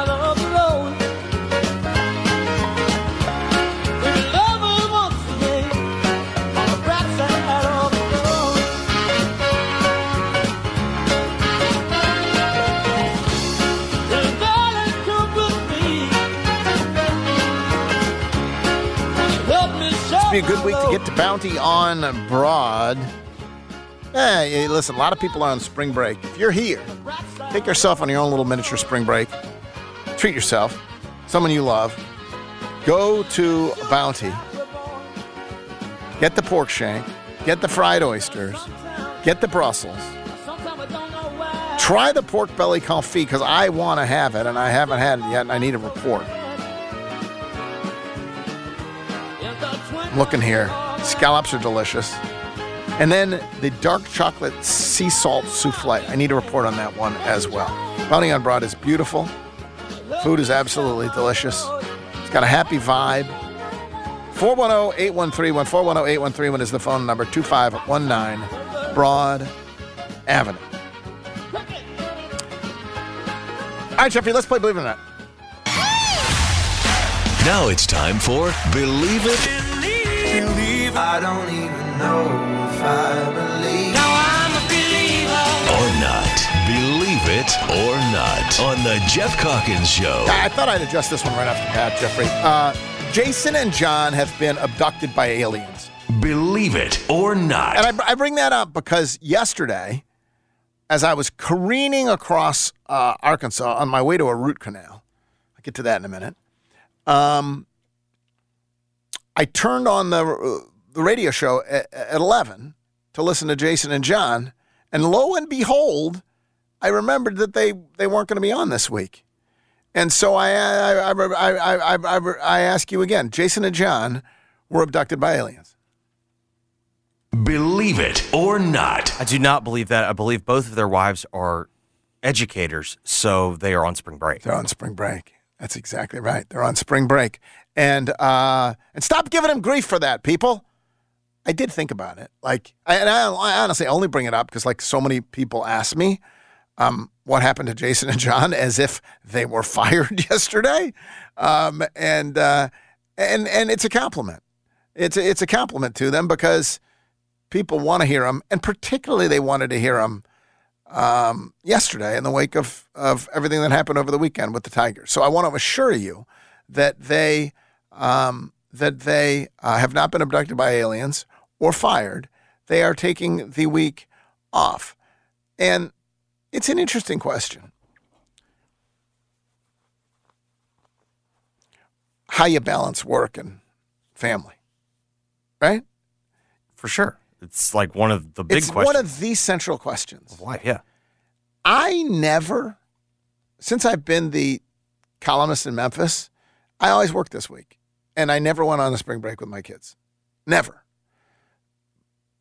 be a good week to get to Bounty on Broad. Hey, listen, a lot of people are on spring break. If you're here, take yourself on your own little miniature spring break. Treat yourself, someone you love. Go to Bounty. Get the pork shank. Get the fried oysters. Get the Brussels. Try the pork belly confit because I want to have it, and I haven't had it yet, and I need a report. I'm looking here. Scallops are delicious. And then the dark chocolate sea salt souffle. I need a report on that one as well. Bounty on Broad is beautiful. Food is absolutely delicious. It's got a happy vibe. four one zero, eight one three one. four one zero, eight one three one is the phone number. two five one nine Broad Avenue. All right, Jeffrey, let's play Believe It or Not. Now it's time for Believe It. Believe. Believe. I don't even know if I believe. Now I'm a believer. Or not. Believe it or not. On the Geoff Calkins Show. I thought I'd adjust this one right off the bat, Jeffrey. Uh, Jason and John have been abducted by aliens. Believe it or not. And I, I bring that up because yesterday, as I was careening across uh, Arkansas on my way to a root canal, I'll get to that in a minute, um, I turned on the, uh, the radio show at, at eleven to listen to Jason and John, and lo and behold, I remembered that they, they weren't going to be on this week. And so I I, I, I, I, I I ask you again, Jason and John were abducted by aliens. Believe it or not. I do not believe that. I believe both of their wives are educators, so they are on spring break. They're on spring break. That's exactly right. They're on spring break. And uh, and stop giving them grief for that, people. I did think about it. Like, I, and I, I honestly only bring it up because, like, so many people ask me um, what happened to Jason and John as if they were fired yesterday. Um, and uh, and and it's a compliment. It's a, it's a compliment to them because people want to hear them, and particularly they wanted to hear them um, yesterday in the wake of, of everything that happened over the weekend with the Tigers. So I want to assure you that they um, that they uh, have not been abducted by aliens or fired. They are taking the week off. And it's an interesting question. How you balance work and family, right? For sure. It's like one of the big it's questions. It's one of the central questions. Why? Yeah. I never, since I've been the columnist in Memphis, I always worked this week, and I never went on a spring break with my kids. Never.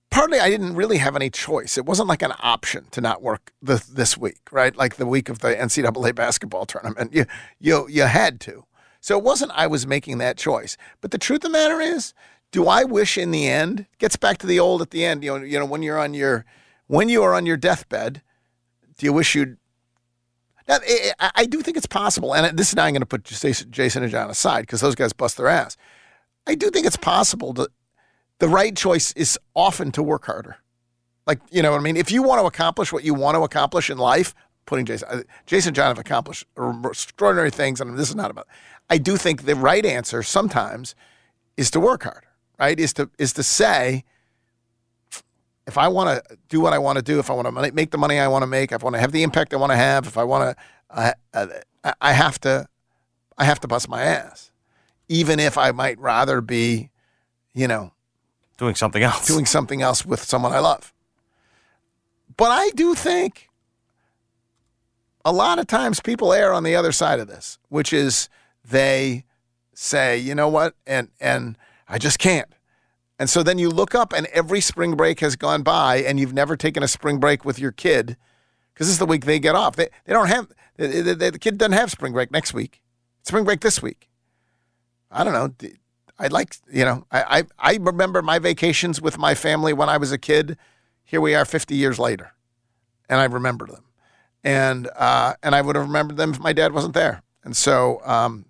Partly, I didn't really have any choice. It wasn't like an option to not work the, this week, right? Like the week of the N C double A basketball tournament. You, you, you had to. So it wasn't I was making that choice. But the truth of the matter is, do I wish in the end, gets back to the old at the end, you know, you know, when you're on your, when you are on your deathbed, do you wish you'd, now, it, I do think it's possible, and this is now I'm going to put Jason and John aside because those guys bust their ass. I do think it's possible that the right choice is often to work harder. Like, you know what I mean? If you want to accomplish what you want to accomplish in life, putting Jason, Jason and John have accomplished extraordinary things, and this is not about, I do think the right answer sometimes is to work harder. Right, is to is to say, if I want to do what I want to do, if I want to make the money I want to make, if I want to have the impact I want to have, if I want to, uh, uh, I have to, I have to bust my ass, even if I might rather be, you know, doing something else, doing something else with someone I love. But I do think a lot of times people err on the other side of this, which is they say, you know what, and and. I just can't. And so then you look up and every spring break has gone by and you've never taken a spring break with your kid because this is the week they get off. They they don't have they, they, the kid doesn't have spring break next week. Spring break this week. I don't know. I like, you know, I, I, I remember my vacations with my family when I was a kid. Here we are fifty years later. And I remember them. And uh, and I would have remembered them if my dad wasn't there. And so um,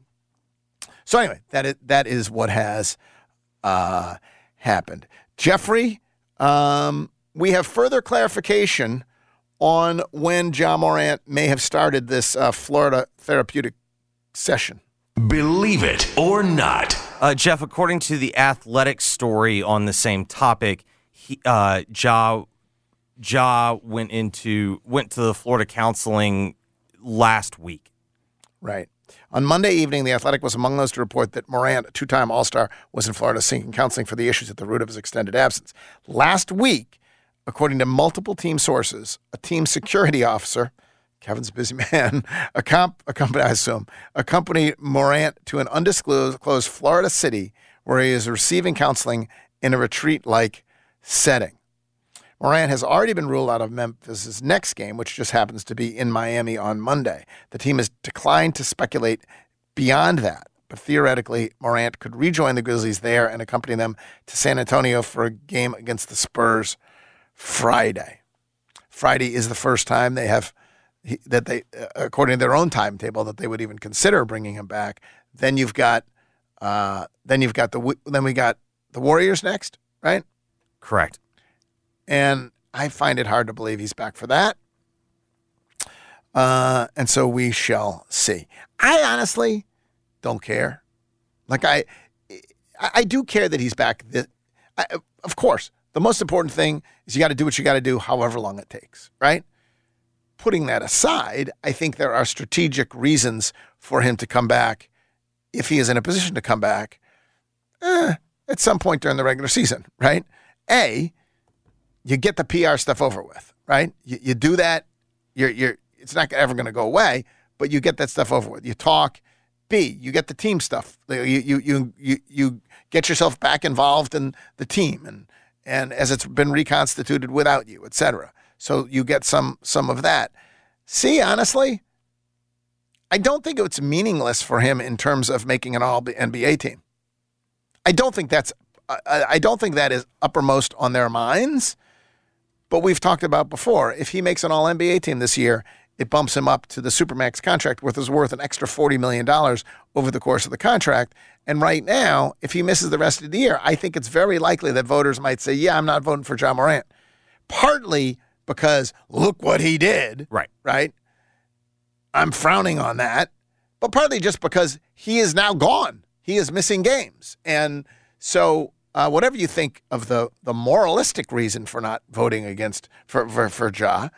so anyway, that is, that is what has Uh, happened. Jeffrey, um, we have further clarification on when Ja Morant may have started this uh, Florida therapeutic session. Believe it or not. Uh, Jeff, according to the Athletic story on the same topic, he, uh, Ja, Ja went into went to the Florida counseling last week. Right. On Monday evening, The Athletic was among those to report that Morant, a two-time All-Star, was in Florida seeking counseling for the issues at the root of his extended absence. Last week, according to multiple team sources, a team security officer, Kevin's a busy man, a comp, a company, I assume, accompanied Morant to an undisclosed Florida city where he is receiving counseling in a retreat-like setting. Morant has already been ruled out of Memphis' next game, which just happens to be in Miami on Monday. The team has declined to speculate beyond that, but theoretically, Morant could rejoin the Grizzlies there and accompany them to San Antonio for a game against the Spurs Friday. Friday is the first time they have, that they, according to their own timetable, that they would even consider bringing him back. Then you've got, uh, then you've got the, then we got the Warriors next, right? Correct. And I find it hard to believe he's back for that. Uh, and so we shall see. I honestly don't care. Like, I I do care that he's back. This, I, of course, the most important thing is you got to do what you got to do however long it takes, right? Putting that aside, I think there are strategic reasons for him to come back if he is in a position to come back eh, at some point during the regular season, right? A, you get the P R stuff over with, right? You, you do that. You're, you're, it's not ever going to go away, but you get that stuff over with. You talk. B, you get the team stuff. You, you, you, you, you get yourself back involved in the team and, and as it's been reconstituted without you, et cetera. So you get some, some of that. C, honestly, I don't think it's meaningless for him in terms of making an all N B A team. I don't think that's, I, I don't think that is uppermost on their minds. But we've talked about before, if he makes an all N B A team this year, it bumps him up to the Supermax contract, which is worth an extra forty million dollars over the course of the contract. And right now, if he misses the rest of the year, I think it's very likely that voters might say, yeah, I'm not voting for Ja Morant. Partly because look what he did. Right. Right? I'm frowning on that. But partly just because he is now gone. He is missing games. And so... Uh, whatever you think of the, the moralistic reason for not voting against for for, for Ja,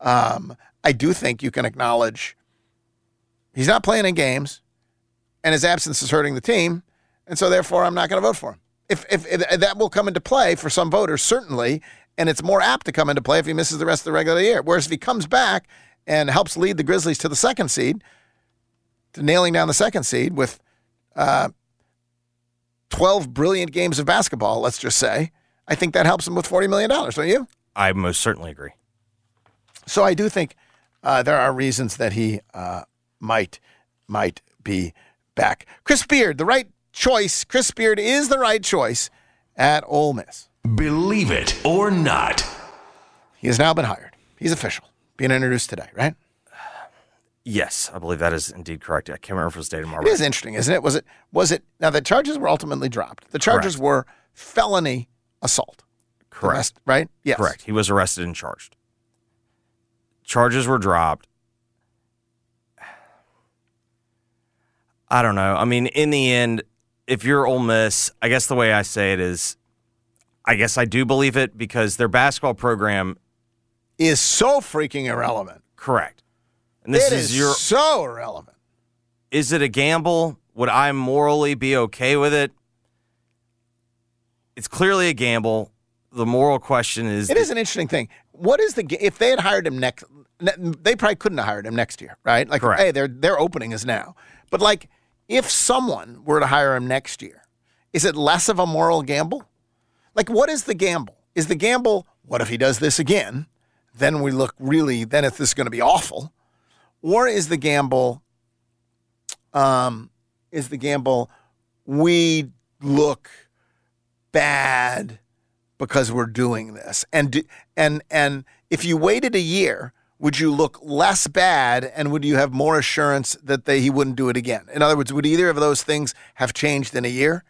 um, I do think you can acknowledge he's not playing in games, and his absence is hurting the team, and so therefore I'm not going to vote for him. If, if if that will come into play for some voters certainly, and it's more apt to come into play if he misses the rest of the regular year. Whereas if he comes back and helps lead the Grizzlies to the second seed, to nailing down the second seed with. Uh, twelve brilliant games of basketball, let's just say, I think that helps him with forty million dollars, don't you? I most certainly agree. So I do think uh, there are reasons that he uh, might might be back. Chris Beard, the right choice. Chris Beard is the right choice at Ole Miss. Believe it or not. He has now been hired. He's official. Being introduced today, right? Yes, I believe that is indeed correct. I can't remember if it was dated tomorrow. It is interesting, isn't it? Was it? Was it? Now, the charges were ultimately dropped. The charges correct. Were felony assault. Correct. Domest, right? Yes. Correct. He was arrested and charged. Charges were dropped. I don't know. I mean, in the end, if you're Ole Miss, I guess the way I say it is, I guess I do believe it because their basketball program is so freaking irrelevant. Correct. And this it is, is your, so irrelevant. Is it a gamble? Would I morally be okay with it? It's clearly a gamble. The moral question is... It is an interesting thing. What is the... If they had hired him next... They probably couldn't have hired him next year, right? Like, correct. Hey, their their opening is now. But, like, if someone were to hire him next year, is it less of a moral gamble? Like, what is the gamble? Is the gamble, what if he does this again? Then we look really... Then if this is going to be awful... Or is the gamble, um, is the gamble, we look bad because we're doing this, and do, and and if you waited a year, would you look less bad, and would you have more assurance that they he wouldn't do it again? In other words, would either of those things have changed in a year?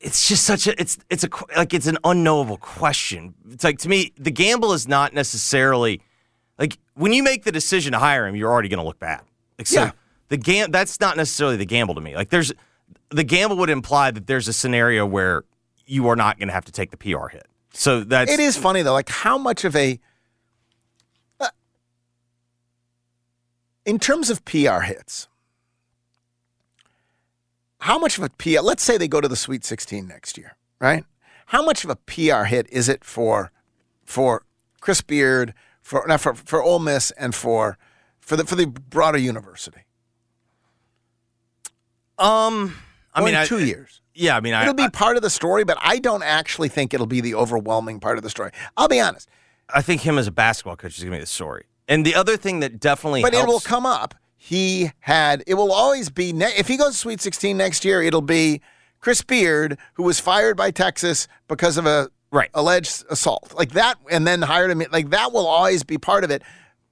It's just such a it's it's a like it's an unknowable question. It's like to me, the gamble is not necessarily. Like, when you make the decision to hire him, you're already going to look bad. Like, so yeah. the gam- that's not necessarily the gamble to me. Like, there's the gamble would imply that there's a scenario where you are not going to have to take the P R hit. So that's it is funny though, like how much of a uh, in terms of P R hits, how much of a P R? Let's say they go to the Sweet sixteen next year, right? How much of a P R hit is it for for Chris Beard, for not for for Ole Miss, and for for the for the broader university? Um, I or mean, in two I, years. Yeah, I mean, I, it'll be I, part of the story, but I don't actually think it'll be the overwhelming part of the story. I'll be honest. I think him as a basketball coach is going to be the story. And the other thing that definitely, but helps, it will come up. He had it will always be ne- if he goes to Sweet sixteen next year, it'll be Chris Beard, who was fired by Texas because of a right. alleged assault like that, and then hired him. Like that will always be part of it.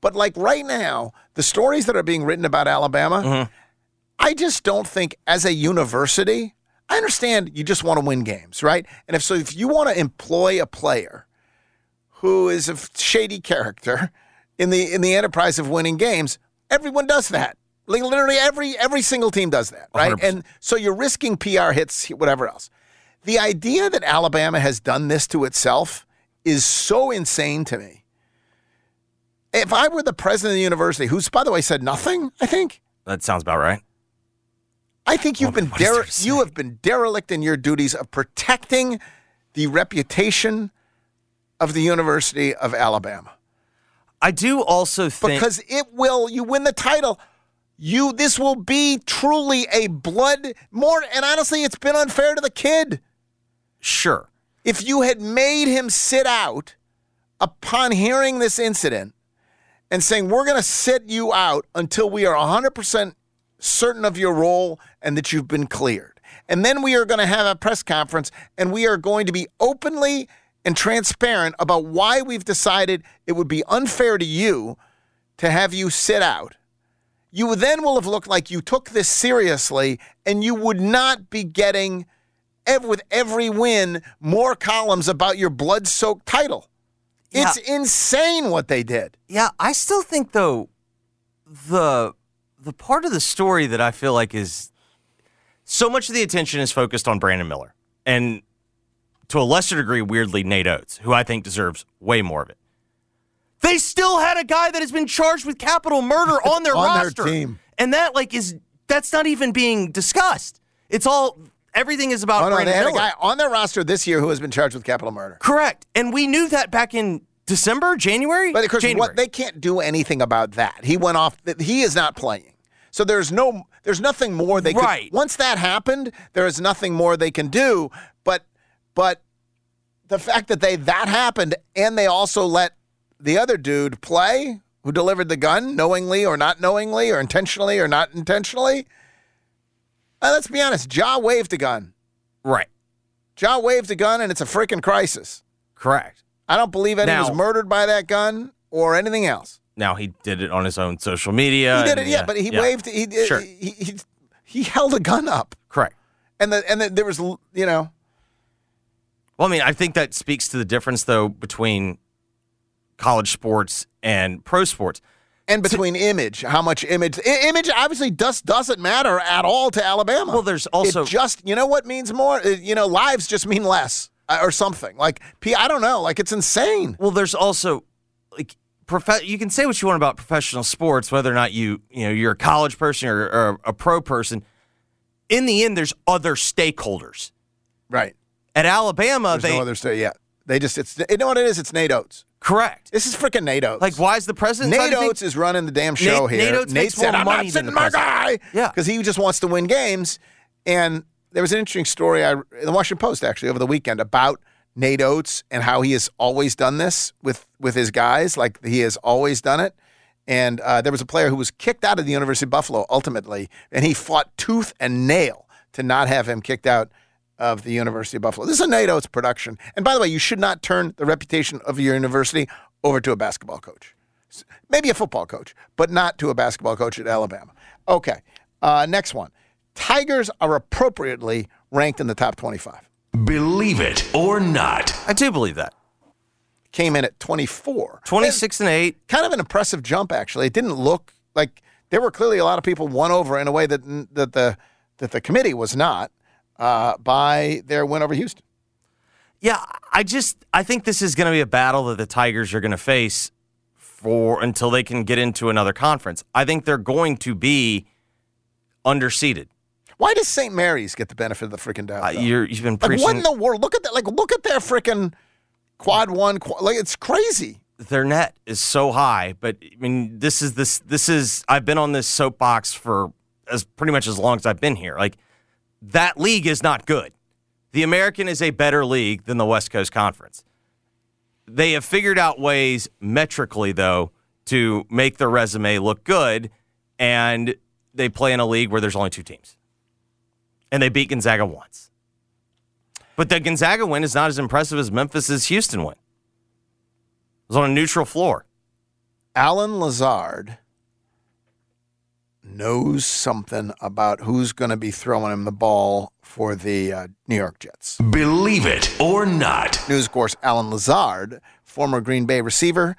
But like right now, the stories that are being written about Alabama. Mm-hmm. I just don't think, as a university, I understand you just want to win games, right? And if so, if you want to employ a player who is a shady character in the in the enterprise of winning games, everyone does that. Like literally every every single team does that, right? one hundred percent. And so you're risking P R hits, whatever else. The idea that Alabama has done this to itself is so insane to me. If I were the president of the university, who's, by the way, said nothing, I think. That sounds about right. I think you've been dere- you have been derelict in your duties of protecting the reputation of the University of Alabama. I do also think because it will you win the title, you this will be truly a blood more and honestly it's been unfair to the kid. Sure. If you had made him sit out upon hearing this incident and saying we're going to sit you out until we are one hundred percent certain of your role and that you've been cleared. And then we are going to have a press conference and we are going to be openly and transparent about why we've decided it would be unfair to you to have you sit out. You then will have looked like you took this seriously and you would not be getting, with every win, more columns about your blood-soaked title. Yeah. It's insane what they did. Yeah, I still think, though, the... The part of the story that I feel like is so much of the attention is focused on Brandon Miller and to a lesser degree, weirdly, Nate Oates, who I think deserves way more of it. They still had a guy that has been charged with capital murder on their on roster. Their team. And that like is that's not even being discussed. It's all everything is about oh, no, Brandon they had Miller. A guy on their roster this year who has been charged with capital murder. Correct. And we knew that back in December, January. But of course, January. What they can't do anything about that. He went off he is not playing. So there's no, there's nothing more they can. Right. Once that happened, there is nothing more they can do. But, but the fact that they that happened and they also let the other dude play, who delivered the gun, knowingly or not knowingly, or intentionally or not intentionally. Uh, let's be honest, Ja waved a gun. Right. Ja waved a gun, and it's a freaking crisis. Correct. I don't believe anyone was murdered by that gun or anything else. Now, he did it on his own social media. He did it, yeah, yeah but he yeah. waved. He, sure. he, he he held a gun up. Correct. And the, and the, there was, you know. Well, I mean, I think that speaks to the difference, though, between college sports and pro sports. And between to, image, how much image. Image obviously just doesn't matter at all to Alabama. Well, there's also. It just, you know what means more? You know, lives just mean less or something. Like, I don't know. Like, it's insane. Well, there's also, like. Profe- you can say what you want about professional sports, whether or not you, you know, you're a college person or, or a pro person. In the end, there's other stakeholders. Right. At Alabama, there's they... There's no other state, yeah. They just, it's, you know what it is? It's Nate Oates. Correct. This is freaking Nate Oates. Like, why is the president... Nate Oates is running the damn show Nate, here. Nate Oates Nate makes said, more I'm money not sitting than the my president. Guy! Yeah. Because he just wants to win games. And there was an interesting story I, in the Washington Post, actually, over the weekend about Nate Oates and how he has always done this with, with his guys, like he has always done it. And uh, there was a player who was kicked out of the University of Buffalo, ultimately, and he fought tooth and nail to not have him kicked out of the University of Buffalo. This is a Nate Oates production. And by the way, you should not turn the reputation of your university over to a basketball coach. Maybe a football coach, but not to a basketball coach at Alabama. Okay, uh, next one. Tigers are appropriately ranked in the top twenty-five. Believe it or not. I do believe that. Came in at twenty-four. twenty-six and eight. Kind of an impressive jump, actually. It didn't look like there were clearly a lot of people won over in a way that that the that the committee was not uh, by their win over Houston. Yeah, I just I think this is going to be a battle that the Tigers are going to face for until they can get into another conference. I think they're going to be underseeded. Why does Saint Mary's get the benefit of the freaking doubt? Uh, you're, you've been preaching. Like, what in the world? Look at that! Like, look at their freaking quad one. Quad, like, it's crazy. Their net is so high, but I mean, this is this this is. I've been on this soapbox for as pretty much as long as I've been here. Like, that league is not good. The American is a better league than the West Coast Conference. They have figured out ways metrically, though, to make their resume look good, and they play in a league where there's only two teams. And they beat Gonzaga once. But the Gonzaga win is not as impressive as Memphis' Houston win. It was on a neutral floor. Alan Lazard knows something about who's going to be throwing him the ball for the uh, New York Jets. Believe it or not. News, of course, Alan Lazard, former Green Bay receiver,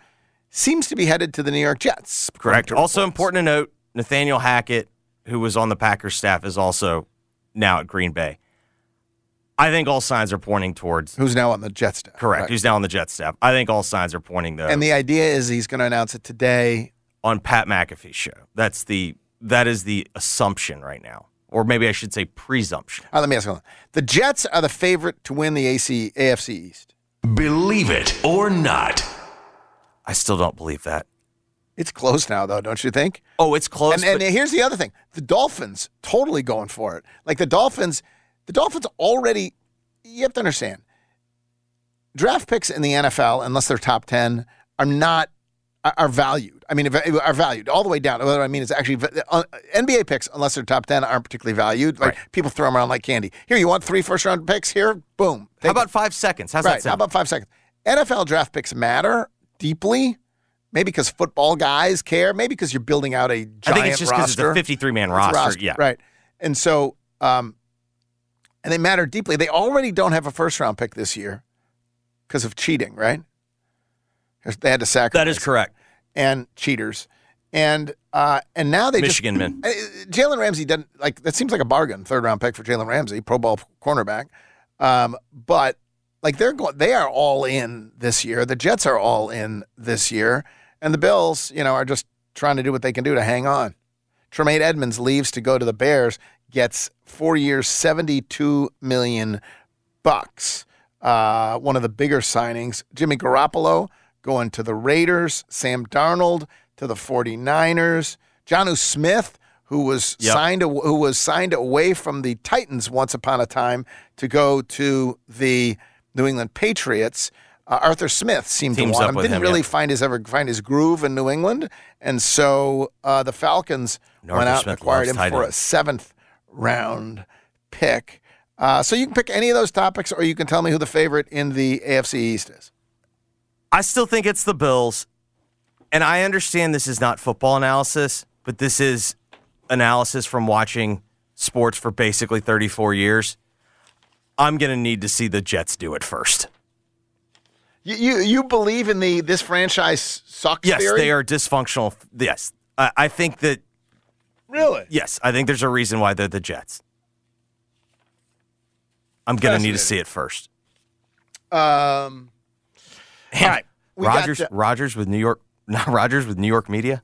seems to be headed to the New York Jets. Correct. Also important to note, Nathaniel Hackett, who was on the Packers staff, is also now at Green Bay. I think all signs are pointing towards... Who's now on the Jets staff. Correct. Right. Who's now on the Jets staff. I think all signs are pointing, though. And the idea is he's going to announce it today. On Pat McAfee's show. That's the... That is the assumption right now. Or maybe I should say presumption. All right, let me ask you one. The Jets are the favorite to win the A F C East. Believe it or not. I still don't believe that. It's close now, though, don't you think? Oh, it's close. And, and but- here's the other thing. The Dolphins totally going for it. Like the Dolphins, the Dolphins already, you have to understand, draft picks in the N F L, unless they're top ten, are not, are valued. I mean, are valued all the way down. What I mean is actually N B A picks, unless they're top ten, aren't particularly valued. Like right. People throw them around like candy. Here, you want three first-round picks? Here, boom. How about it. five seconds? How's right. that sound? How about five seconds? N F L draft picks matter deeply, maybe because football guys care, maybe because you're building out a giant roster. I think it's just because it's a fifty-three man roster. roster. Yeah. Right. And so, um, and they matter deeply. They already don't have a first-round pick this year because of cheating, right? They had to sacrifice. That is correct. And cheaters. And uh, and now they Michigan just... Michigan men. Jalen Ramsey doesn't... Like, that seems like a bargain, third-round pick for Jalen Ramsey, pro ball cornerback. Um, but, like, they're go- they are all in this year. The Jets are all in this year. And the Bills, you know, are just trying to do what they can do to hang on. Tremaine Edmonds leaves to go to the Bears, gets four years, seventy-two million dollars bucks. Uh, one of the bigger signings. Jimmy Garoppolo... going to the Raiders, Sam Darnold to the 49ers, Jonnu Smith, who was yep. signed who was signed away from the Titans once upon a time to go to the New England Patriots. Uh, Arthur Smith seemed Teams to want him. Didn't him, really yeah. find his ever find his groove in New England, and so uh, the Falcons North went out Smith and acquired him for a seventh round pick. Uh, so you can pick any of those topics, or you can tell me who the favorite in the A F C East is. I still think it's the Bills, and I understand this is not football analysis, but this is analysis from watching sports for basically thirty-four years. I'm going to need to see the Jets do it first. You you, you believe in the this franchise sucks yes, theory? Yes, they are dysfunctional. Yes. I, I think that... Really? Yes, I think there's a reason why they're the Jets. I'm going to need to see it first. Um... All right, Rodgers, to- Rodgers with New York, not Rodgers with New York media.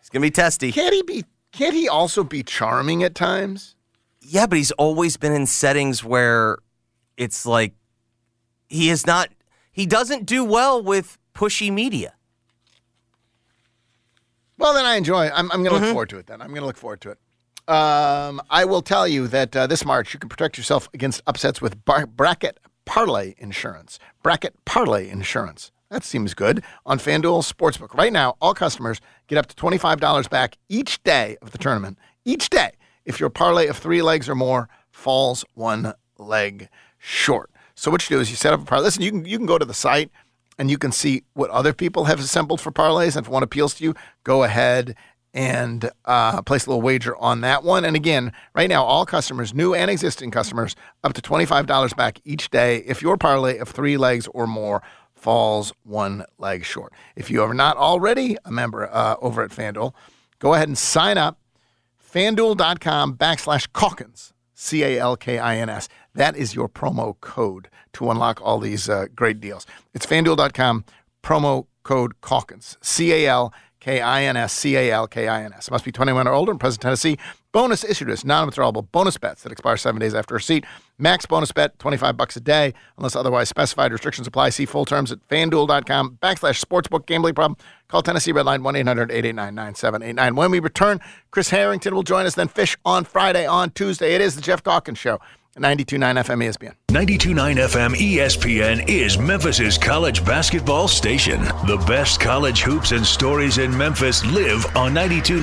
It's gonna be testy. Can't he be? Can't he also be charming at times? Yeah, but he's always been in settings where it's like he is not. He doesn't do well with pushy media. Well, then I enjoy it. I'm, I'm gonna mm-hmm. look forward to it. Then I'm gonna look forward to it. Um, I will tell you that uh, this March you can protect yourself against upsets with bar- bracket. Parlay Insurance. Bracket Parlay Insurance. That seems good. On FanDuel Sportsbook. Right now, all customers get up to twenty-five dollars back each day of the tournament. Each day. If your parlay of three legs or more falls one leg short. So what you do is you set up a parlay. Listen, you can, you can go to the site and you can see what other people have assembled for parlays. And if one appeals to you, go ahead and uh, place a little wager on that one. And again, right now, all customers, new and existing customers, up to twenty-five dollars back each day if your parlay of three legs or more falls one leg short. If you are not already a member uh, over at FanDuel, go ahead and sign up FanDuel.com backslash Calkins, C A L K I N S. That is your promo code to unlock all these uh, great deals. It's FanDuel dot com, promo code Calkins, C A L K I N S, C A L K I N S. It must be twenty-one or older and present Tennessee. Bonus issued as non-withdrawable bonus bets that expire seven days after receipt. Max bonus bet, twenty-five bucks a day, unless otherwise specified. Restrictions apply. See full terms at FanDuel dot com backslash sportsbook. Gambling problem? Call Tennessee Redline one eight hundred eight eight nine nine seven eight nine. When we return, Chris Harrington will join us. Then Fish on Friday, on Tuesday. It is the Geoff Calkins Show. ninety-two point nine F M E S P N. ninety-two point nine F M E S P N is Memphis's college basketball station. The best college hoops and stories in Memphis live on ninety-two point nine.